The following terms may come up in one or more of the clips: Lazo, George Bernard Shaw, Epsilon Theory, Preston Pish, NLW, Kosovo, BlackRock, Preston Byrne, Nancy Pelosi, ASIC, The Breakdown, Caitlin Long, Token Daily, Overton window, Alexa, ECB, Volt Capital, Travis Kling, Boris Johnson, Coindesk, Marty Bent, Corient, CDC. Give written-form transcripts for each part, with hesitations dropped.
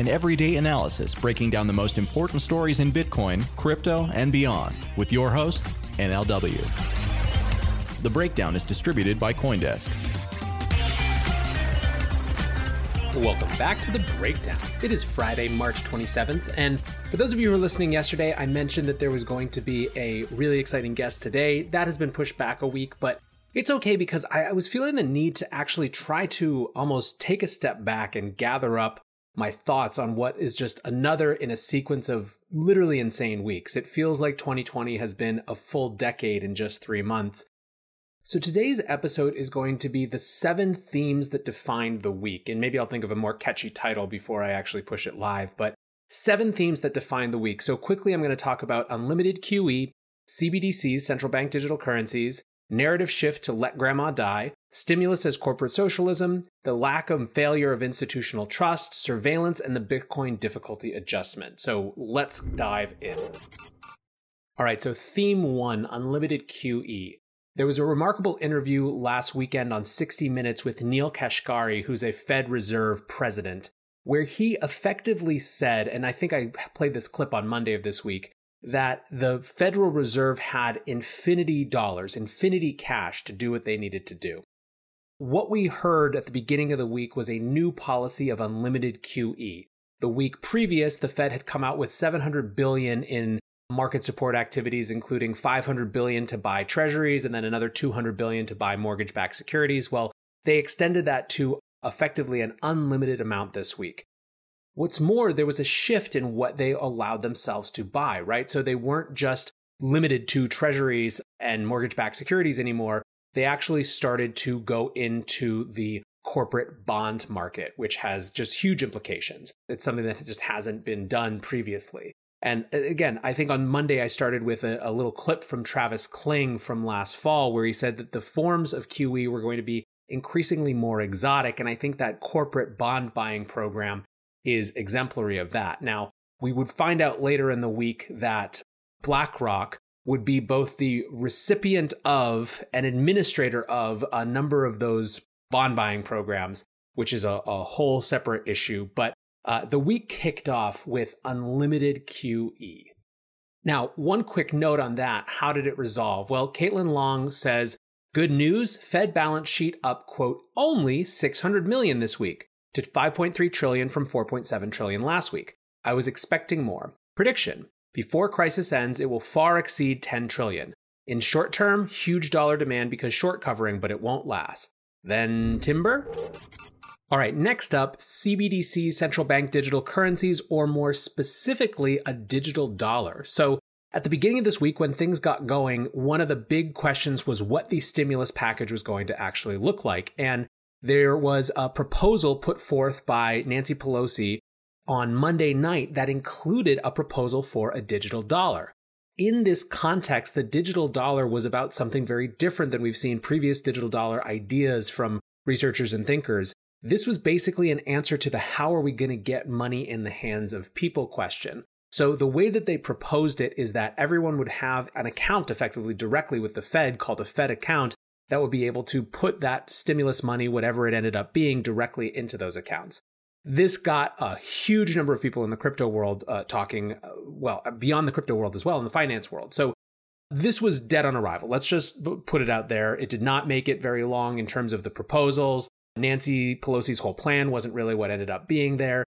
an everyday analysis breaking down the most important stories in Bitcoin, crypto, and beyond, with your host, NLW. The Breakdown is distributed by Coindesk. Welcome back to The Breakdown. It is Friday, March 27th, and for those of you who were listening yesterday, I mentioned that there was going to be a really exciting guest today. That has been pushed back a week, but it's okay because I was feeling the need to actually try to almost take a step back and gather up my thoughts on what is just another in a sequence of literally insane weeks. It feels like 2020 has been a full decade in just 3 months. So today's episode is going to be the 7 themes that defined the week. And maybe I'll think of a more catchy title before I actually push it live, but 7 themes that define the week. So quickly, I'm going to talk about unlimited QE, CBDCs, central bank digital currencies, narrative shift to let grandma die, stimulus as corporate socialism, the lack and failure of institutional trust, surveillance, and the Bitcoin difficulty adjustment. So let's dive in. All right, so theme 1, unlimited QE. There was a remarkable interview last weekend on 60 Minutes with Neil Kashkari, who's a Fed Reserve president, where he effectively said, and I think I played this clip on Monday of this week, that the Federal Reserve had infinity dollars, infinity cash to do what they needed to do. What we heard at the beginning of the week was a new policy of unlimited QE. The week previous, the Fed had come out with $700 billion in market support activities, including $500 billion to buy treasuries and then another $200 billion to buy mortgage-backed securities. Well, they extended that to effectively an unlimited amount this week. What's more, there was a shift in what they allowed themselves to buy, right? So they weren't just limited to treasuries and mortgage-backed securities anymore. They actually started to go into the corporate bond market, which has just huge implications. It's something that just hasn't been done previously. And again, I think on Monday, I started with a little clip from Travis Kling from last fall, where he said that the forms of QE were going to be increasingly more exotic. And I think that corporate bond buying program is exemplary of that. Now, we would find out later in the week that BlackRock would be both the recipient of and administrator of a number of those bond buying programs, which is a whole separate issue. But the week kicked off with unlimited QE. Now, one quick note on that. How did it resolve? Well, Caitlin Long says, good news, Fed balance sheet up, quote, only $600 million this week, to $5.3 trillion from $4.7 trillion last week. I was expecting more. Prediction: before crisis ends, it will far exceed $10 trillion. In short term, huge dollar demand because short covering, but it won't last. Then timber? All right, next up, CBDC, central bank digital currencies, or more specifically, a digital dollar. So at the beginning of this week, when things got going, one of the big questions was what the stimulus package was going to actually look like. And there was a proposal put forth by Nancy Pelosi on Monday night that included a proposal for a digital dollar. In this context, the digital dollar was about something very different than we've seen previous digital dollar ideas from researchers and thinkers. This was basically an answer to the how are we going to get money in the hands of people question. So the way that they proposed it is that everyone would have an account effectively directly with the Fed called a Fed account, that would be able to put that stimulus money, whatever it ended up being, directly into those accounts. This got a huge number of people in the crypto world talking, well, beyond the crypto world as well, in the finance world. So this was dead on arrival. Let's just put it out there. It did not make it very long in terms of the proposals. Nancy Pelosi's whole plan wasn't really what ended up being there.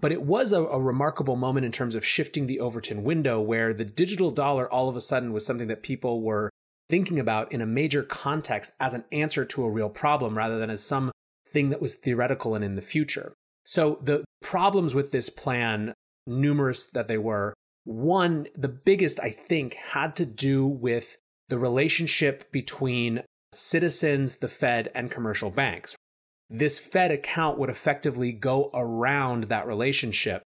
But it was a remarkable moment in terms of shifting the Overton window, where the digital dollar all of a sudden was something that people were thinking about in a major context as an answer to a real problem rather than as some thing that was theoretical and in the future. So the problems with this plan, numerous that they were, one, the biggest, I think, had to do with the relationship between citizens, the Fed, and commercial banks. This Fed account would effectively go around that relationship,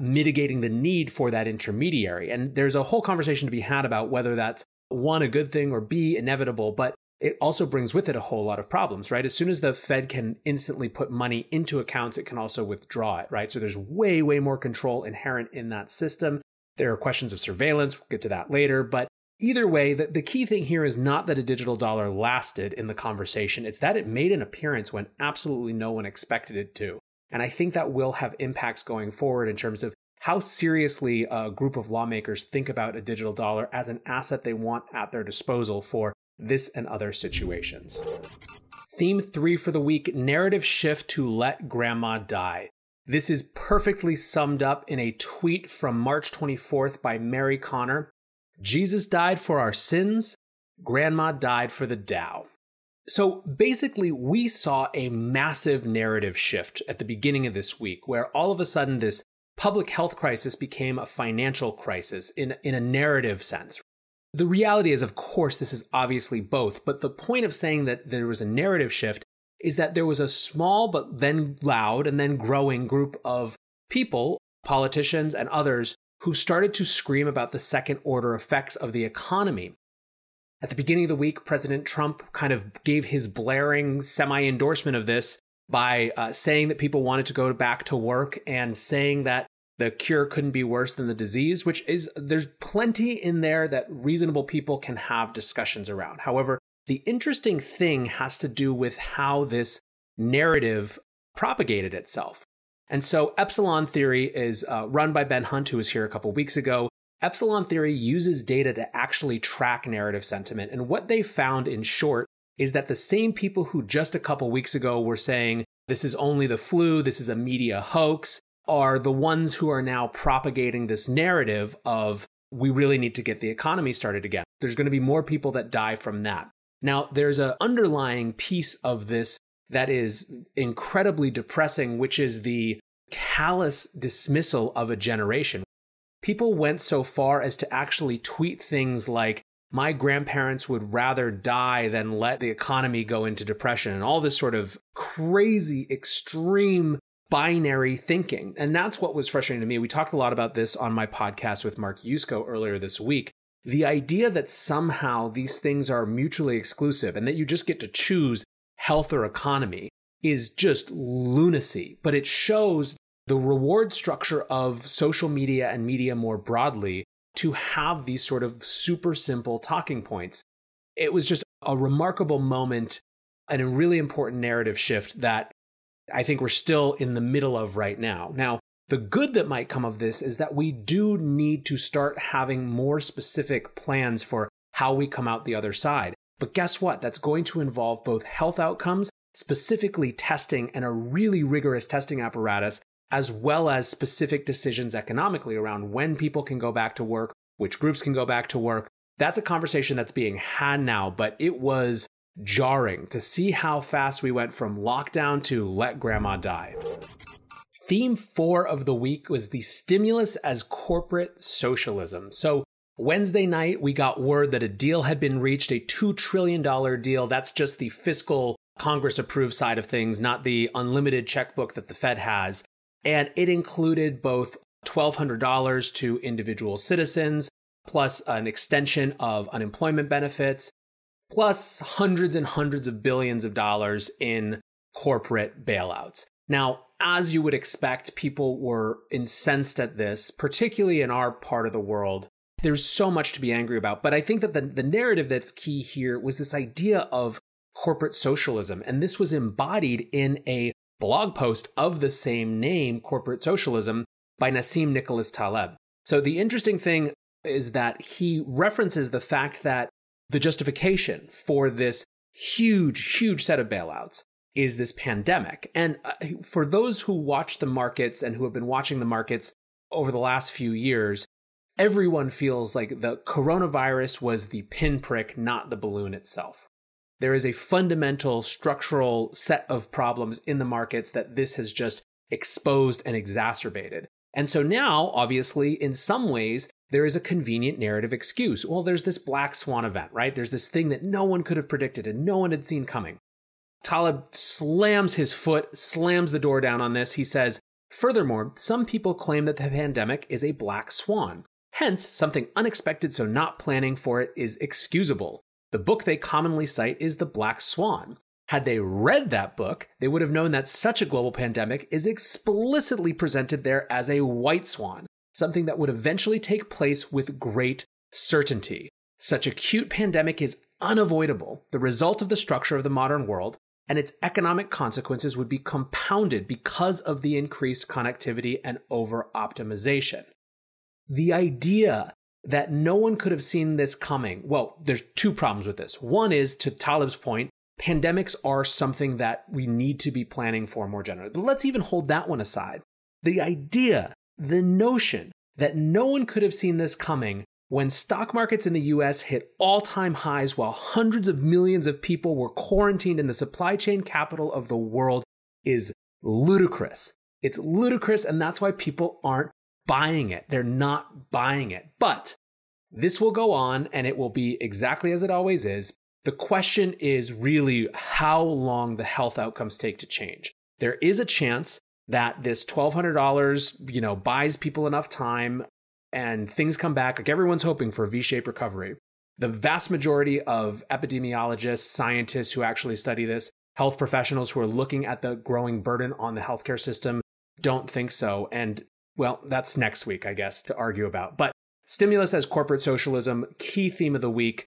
mitigating the need for that intermediary. And there's a whole conversation to be had about whether that's, one, a good thing, or B, inevitable, but it also brings with it a whole lot of problems, right? As soon as the Fed can instantly put money into accounts, it can also withdraw it, right? So there's way, way more control inherent in that system. There are questions of surveillance. We'll get to that later. But either way, the key thing here is not that a digital dollar lasted in the conversation. It's that it made an appearance when absolutely no one expected it to. And I think that will have impacts going forward in terms of how seriously a group of lawmakers think about a digital dollar as an asset they want at their disposal for this and other situations. Theme 3 for the week, narrative shift to let grandma die. This is perfectly summed up in a tweet from March 24th by Mary Connor. Jesus died for our sins. Grandma died for the Dow. So basically, we saw a massive narrative shift at the beginning of this week, where all of a sudden this public health crisis became a financial crisis in a narrative sense. The reality is, of course, this is obviously both. But the point of saying that there was a narrative shift is that there was a small but then loud and then growing group of people, politicians and others, who started to scream about the second order effects of the economy. At the beginning of the week, President Trump kind of gave his blaring semi-endorsement of this by saying that people wanted to go back to work and saying that the cure couldn't be worse than the disease, which is, there's plenty in there that reasonable people can have discussions around. However, the interesting thing has to do with how this narrative propagated itself. And so Epsilon Theory is run by Ben Hunt, who was here a couple weeks ago. Epsilon Theory uses data to actually track narrative sentiment. And what they found, in short, is that the same people who just a couple weeks ago were saying, this is only the flu, this is a media hoax, are the ones who are now propagating this narrative of, we really need to get the economy started again. There's going to be more people that die from that. Now, there's an underlying piece of this that is incredibly depressing, which is the callous dismissal of a generation. People went so far as to actually tweet things like, my grandparents would rather die than let the economy go into depression, and all this sort of crazy, extreme, binary thinking. And that's what was frustrating to me. We talked a lot about this on my podcast with Mark Yusko earlier this week. The idea that somehow these things are mutually exclusive and that you just get to choose health or economy is just lunacy. But it shows the reward structure of social media and media more broadly to have these sort of super simple talking points. It was just a remarkable moment and a really important narrative shift that I think we're still in the middle of right now. Now, the good that might come of this is that we do need to start having more specific plans for how we come out the other side. But guess what? That's going to involve both health outcomes, specifically testing and a really rigorous testing apparatus, as well as specific decisions economically around when people can go back to work, which groups can go back to work. That's a conversation that's being had now, but it was jarring to see how fast we went from lockdown to let grandma die. Theme 4 of the week was the stimulus as corporate socialism. So Wednesday night, we got word that a deal had been reached, a $2 trillion deal. That's just the fiscal Congress-approved side of things, not the unlimited checkbook that the Fed has. And it included both $1,200 to individual citizens, plus an extension of unemployment benefits, plus hundreds and hundreds of billions of dollars in corporate bailouts. Now, as you would expect, people were incensed at this, particularly in our part of the world. There's so much to be angry about. But I think that the narrative that's key here was this idea of corporate socialism. And this was embodied in a blog post of the same name, Corporate Socialism, by Nassim Nicholas Taleb. So the interesting thing is that he references the fact that the justification for this huge, huge set of bailouts is this pandemic. And for those who watch the markets and who have been watching the markets over the last few years, everyone feels like the coronavirus was the pinprick, not the balloon itself. There is a fundamental structural set of problems in the markets that this has just exposed and exacerbated. And so now, obviously, in some ways, there is a convenient narrative excuse. Well, there's this Black Swan event, right? There's this thing that no one could have predicted and no one had seen coming. Taleb slams his foot, slams the door down on this. He says, furthermore, some people claim that the pandemic is a black swan. Hence, something unexpected, so not planning for it is excusable. The book they commonly cite is The Black Swan. Had they read that book, they would have known that such a global pandemic is explicitly presented there as a white swan, something that would eventually take place with great certainty. Such acute pandemic is unavoidable, the result of the structure of the modern world, and its economic consequences would be compounded because of the increased connectivity and over-optimization. The idea that no one could have seen this coming, well, there's two problems with this. One is, to Taleb's point, pandemics are something that we need to be planning for more generally. But let's even hold that one aside. The idea, the notion that no one could have seen this coming when stock markets in the US hit all-time highs while hundreds of millions of people were quarantined in the supply chain capital of the world is ludicrous. It's ludicrous, and that's why people aren't buying it. They're not buying it. But this will go on, and it will be exactly as it always is. The question is really how long the health outcomes take to change. There is a chance that this $1,200, buys people enough time and things come back. Like, everyone's hoping for a V-shaped recovery. The vast majority of epidemiologists, scientists who actually study this, health professionals who are looking at the growing burden on the healthcare system don't think so. And well, that's next week, I guess, to argue about. But stimulus as corporate socialism, key theme of the week.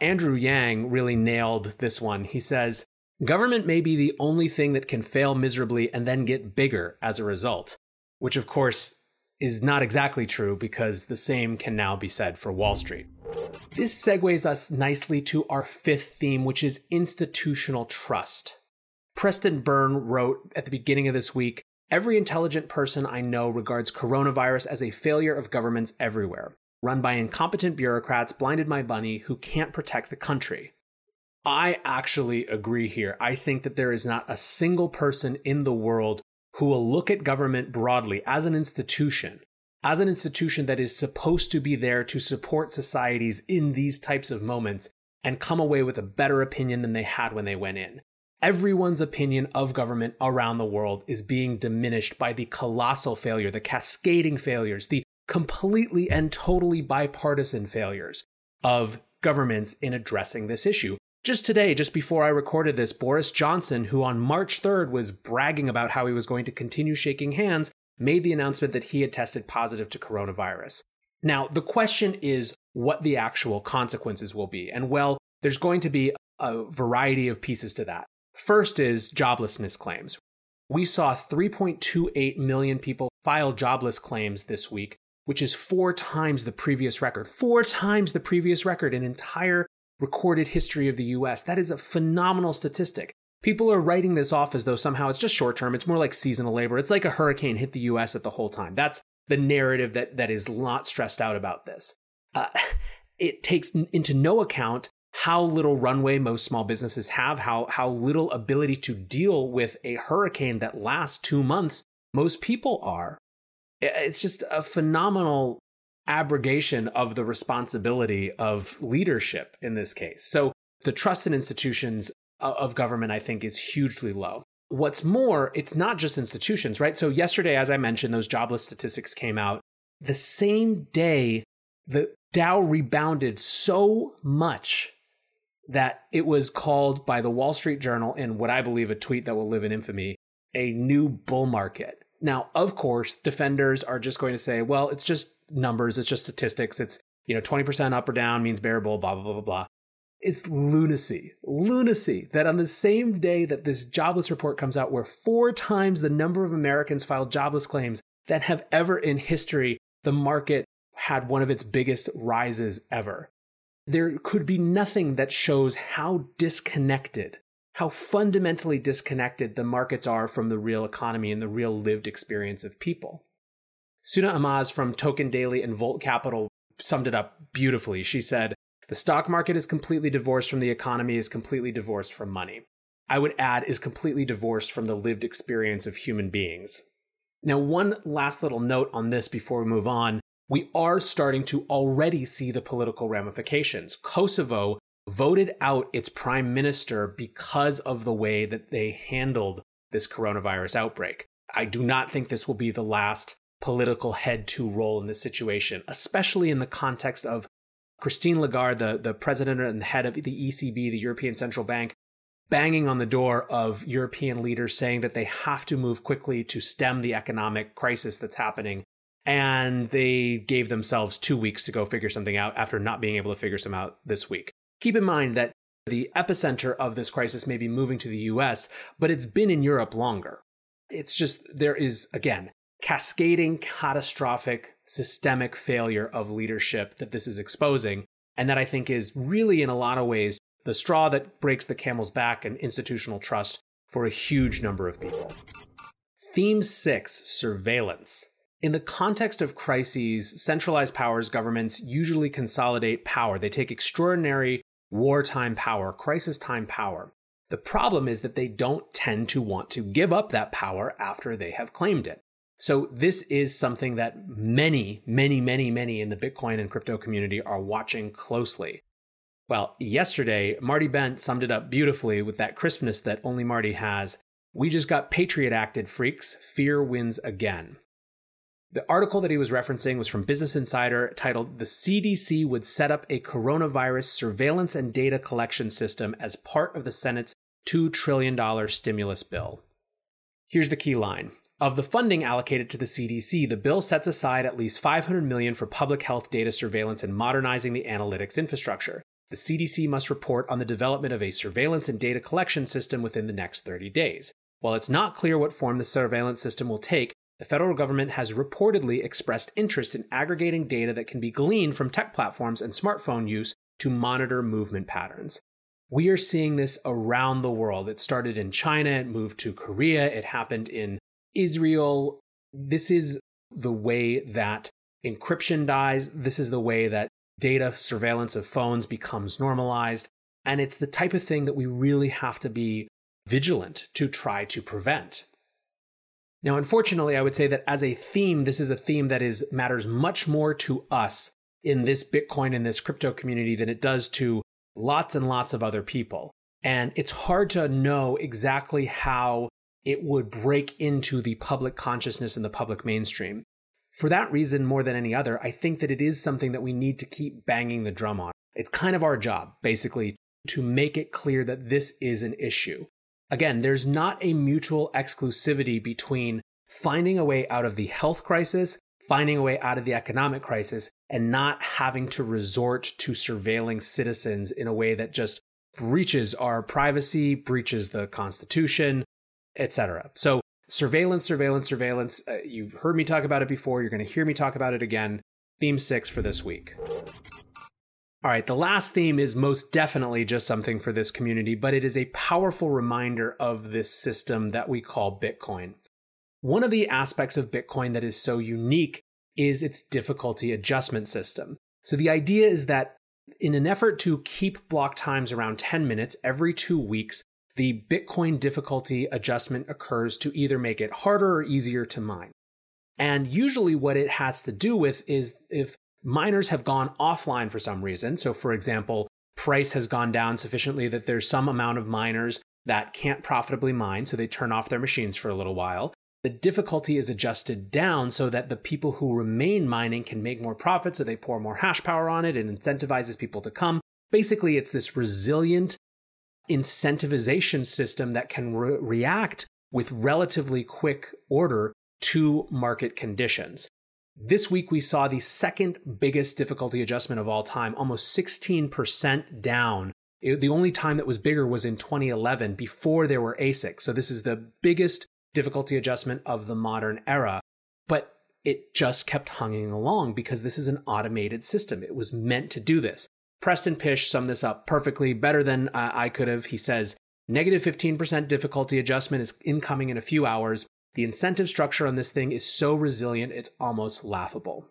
Andrew Yang really nailed this one. He says, government may be the only thing that can fail miserably and then get bigger as a result, which of course is not exactly true because the same can now be said for Wall Street. This segues us nicely to our fifth theme, which is institutional trust. Preston Byrne wrote at the beginning of this week, every intelligent person I know regards coronavirus as a failure of governments everywhere, run by incompetent bureaucrats, blinded by money, who can't protect the country. I actually agree here. I think that there is not a single person in the world who will look at government broadly as an institution that is supposed to be there to support societies in these types of moments, and come away with a better opinion than they had when they went in. Everyone's opinion of government around the world is being diminished by the colossal failure, the cascading failures, the completely and totally bipartisan failures of governments in addressing this issue. Just today, just before I recorded this, Boris Johnson, who on March 3rd was bragging about how he was going to continue shaking hands, made the announcement that he had tested positive to coronavirus. Now, the question is what the actual consequences will be. And well, there's going to be a variety of pieces to that. First is joblessness claims. We saw 3.28 million people file jobless claims this week, which is four times the previous record in entire recorded history of the US. That is a phenomenal statistic. People are writing this off as though somehow it's just short term. It's more like seasonal labor. It's like a hurricane hit the US at the whole time. That's the narrative that is not stressed out about this. It takes into no account how little runway most small businesses have, how little ability to deal with a hurricane that lasts 2 months most people are. It's just a phenomenal abrogation of the responsibility of leadership in this case. So the trust in institutions of government, I think, is hugely low. What's more, it's not just institutions, right? So yesterday, as I mentioned, those jobless statistics came out. The same day, the Dow rebounded so much that it was called by the Wall Street Journal, in what I believe a tweet that will live in infamy, a new bull market. Now, of course, defenders are just going to say, well, it's just numbers. It's just statistics. It's, 20% up or down means bear bull, blah, blah, blah, blah, blah. It's lunacy that on the same day that this jobless report comes out, where 4 times the number of Americans filed jobless claims than have ever in history, the market had one of its biggest rises ever. There could be nothing that shows how disconnected, how fundamentally disconnected the markets are from the real economy and the real lived experience of people. Suna Amaz from Token Daily and Volt Capital summed it up beautifully. She said, "The stock market is completely divorced from the economy, is completely divorced from money." I would add, is completely divorced from the lived experience of human beings. Now, one last little note on this before we move on. We are starting to already see the political ramifications. Kosovo voted out its prime minister because of the way that they handled this coronavirus outbreak. I do not think this will be the last political head to roll in this situation, especially in the context of Christine Lagarde, the president and the head of the ECB, the European Central Bank, banging on the door of European leaders saying that they have to move quickly to stem the economic crisis that's happening. And they gave themselves 2 weeks to go figure something out after not being able to figure some out this week. Keep in mind that the epicenter of this crisis may be moving to the US, but it's been in Europe longer. It's just there is, again, cascading, catastrophic, systemic failure of leadership that this is exposing, and that I think is really, in a lot of ways, the straw that breaks the camel's back and institutional trust for a huge number of people. Theme 6, surveillance. In the context of crises, centralized powers, governments usually consolidate power. They take extraordinary wartime power, crisis time power. The problem is that they don't tend to want to give up that power after they have claimed it. So this is something that many in the Bitcoin and crypto community are watching closely. Well, yesterday, Marty Bent summed it up beautifully with that crispness that only Marty has. We just got Patriot Acted, freaks. Fear wins again. The article that he was referencing was from Business Insider, titled "The CDC Would Set Up a Coronavirus Surveillance and Data Collection System as Part of the Senate's $2 trillion Stimulus Bill." Here's the key line. Of the funding allocated to the CDC, the bill sets aside at least $500 million for public health data surveillance and modernizing the analytics infrastructure. The CDC must report on the development of a surveillance and data collection system within the next 30 days. While it's not clear what form the surveillance system will take, the federal government has reportedly expressed interest in aggregating data that can be gleaned from tech platforms and smartphone use to monitor movement patterns. We are seeing this around the world. It started in China, it moved to Korea, it happened in Israel. This is the way that encryption dies. This is the way that data surveillance of phones becomes normalized. And it's the type of thing that we really have to be vigilant to try to prevent. Now, unfortunately, I would say that as a theme, this is a theme that matters much more to us in this Bitcoin and this crypto community than it does to lots and lots of other people. And it's hard to know exactly how it would break into the public consciousness and the public mainstream. For that reason, more than any other, I think that it is something that we need to keep banging the drum on. It's kind of our job, basically, to make it clear that this is an issue. Again, there's not a mutual exclusivity between finding a way out of the health crisis, finding a way out of the economic crisis, and not having to resort to surveilling citizens in a way that just breaches our privacy, breaches the Constitution, etc. So surveillance. You've heard me talk about it before. You're going to hear me talk about it again. Theme 6 for this week. All right, the last theme is most definitely just something for this community, but it is a powerful reminder of this system that we call Bitcoin. One of the aspects of Bitcoin that is so unique is its difficulty adjustment system. So the idea is that in an effort to keep block times around 10 minutes every 2 weeks, the Bitcoin difficulty adjustment occurs to either make it harder or easier to mine. And usually what it has to do with is if miners have gone offline for some reason. So for example, price has gone down sufficiently that there's some amount of miners that can't profitably mine, so they turn off their machines for a little while. The difficulty is adjusted down so that the people who remain mining can make more profit, so they pour more hash power on it and incentivizes people to come. Basically, it's this resilient incentivization system that can react with relatively quick order to market conditions. This week, we saw the second biggest difficulty adjustment of all time, almost 16% down The only time that was bigger was in 2011 before there were ASICs. So this is the biggest difficulty adjustment of the modern era. But it just kept hanging along because this is an automated system. It was meant to do this. Preston Pish summed this up perfectly, better than I could have. He says, negative 15% difficulty adjustment is incoming in a few hours. The incentive structure on this thing is so resilient, it's almost laughable.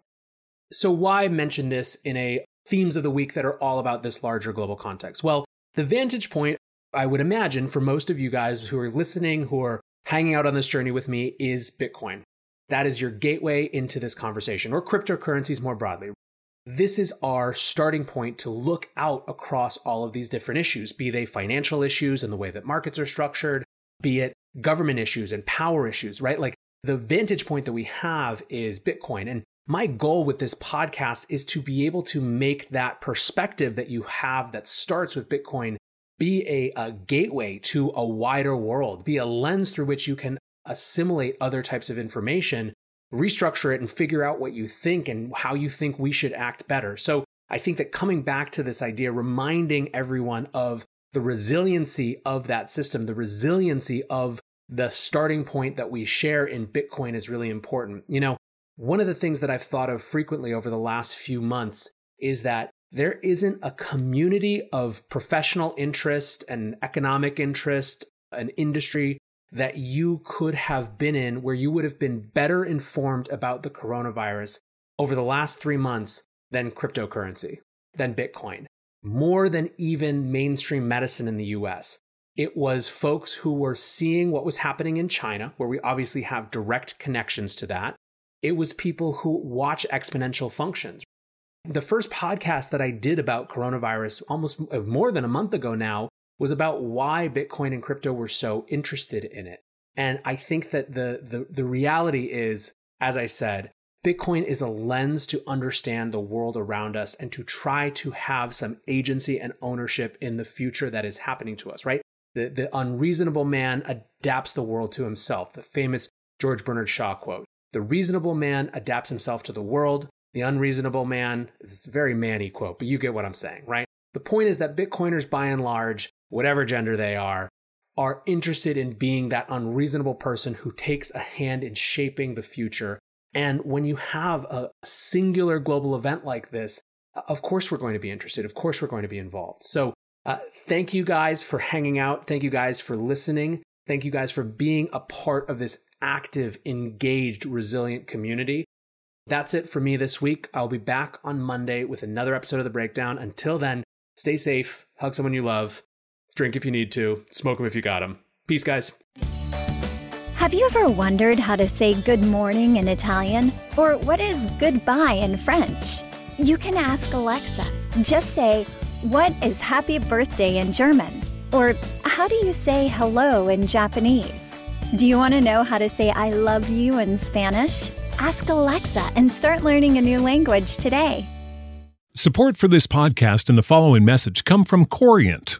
So why mention this in a themes of the week that are all about this larger global context? Well, the vantage point, I would imagine, for most of you guys who are listening, who are hanging out on this journey with me, is Bitcoin. That is your gateway into this conversation, or cryptocurrencies more broadly. This is our starting point to look out across all of these different issues, be they financial issues and the way that markets are structured, be it government issues and power issues, right? Like, the vantage point that we have is Bitcoin. And my goal with this podcast is to be able to make that perspective that you have that starts with Bitcoin be a gateway to a wider world, be a lens through which you can assimilate other types of information, restructure it, and figure out what you think and how you think we should act better. So I think that coming back to this idea, reminding everyone of the resiliency of that system, the resiliency of the starting point that we share in Bitcoin is really important. You know, one of the things that I've thought of frequently over the last few months is that there isn't a community of professional interest and economic interest and industry that you could have been in where you would have been better informed about the coronavirus over the last 3 months than cryptocurrency, than Bitcoin, more than even mainstream medicine in the US. It was folks who were seeing what was happening in China, where we obviously have direct connections to that. It was people who watch exponential functions. The first podcast that I did about coronavirus almost more than a month ago now was about why Bitcoin and crypto were so interested in it. And I think that the reality is, as I said, Bitcoin is a lens to understand the world around us and to try to have some agency and ownership in the future that is happening to us, right? The unreasonable man adapts the world to himself, the famous George Bernard Shaw quote. The reasonable man adapts himself to the world. The unreasonable man, it's a very manny quote, but you get what I'm saying, right? The point is that Bitcoiners, by and large, whatever gender they are interested in being that unreasonable person who takes a hand in shaping the future. And when you have a singular global event like this, of course we're going to be interested. Of course we're going to be involved. So thank you guys for hanging out. Thank you guys for listening. Thank you guys for being a part of this active, engaged, resilient community. That's it for me this week. I'll be back on Monday with another episode of The Breakdown. Until then, stay safe, hug someone you love, drink if you need to, smoke them if you got them. Peace, guys. Have you ever wondered how to say good morning in Italian? Or what is goodbye in French? You can ask Alexa. Just say, what is happy birthday in German? Or how do you say hello in Japanese? Do you want to know how to say I love you in Spanish? Ask Alexa and start learning a new language today. Support for this podcast and the following message come from Corient.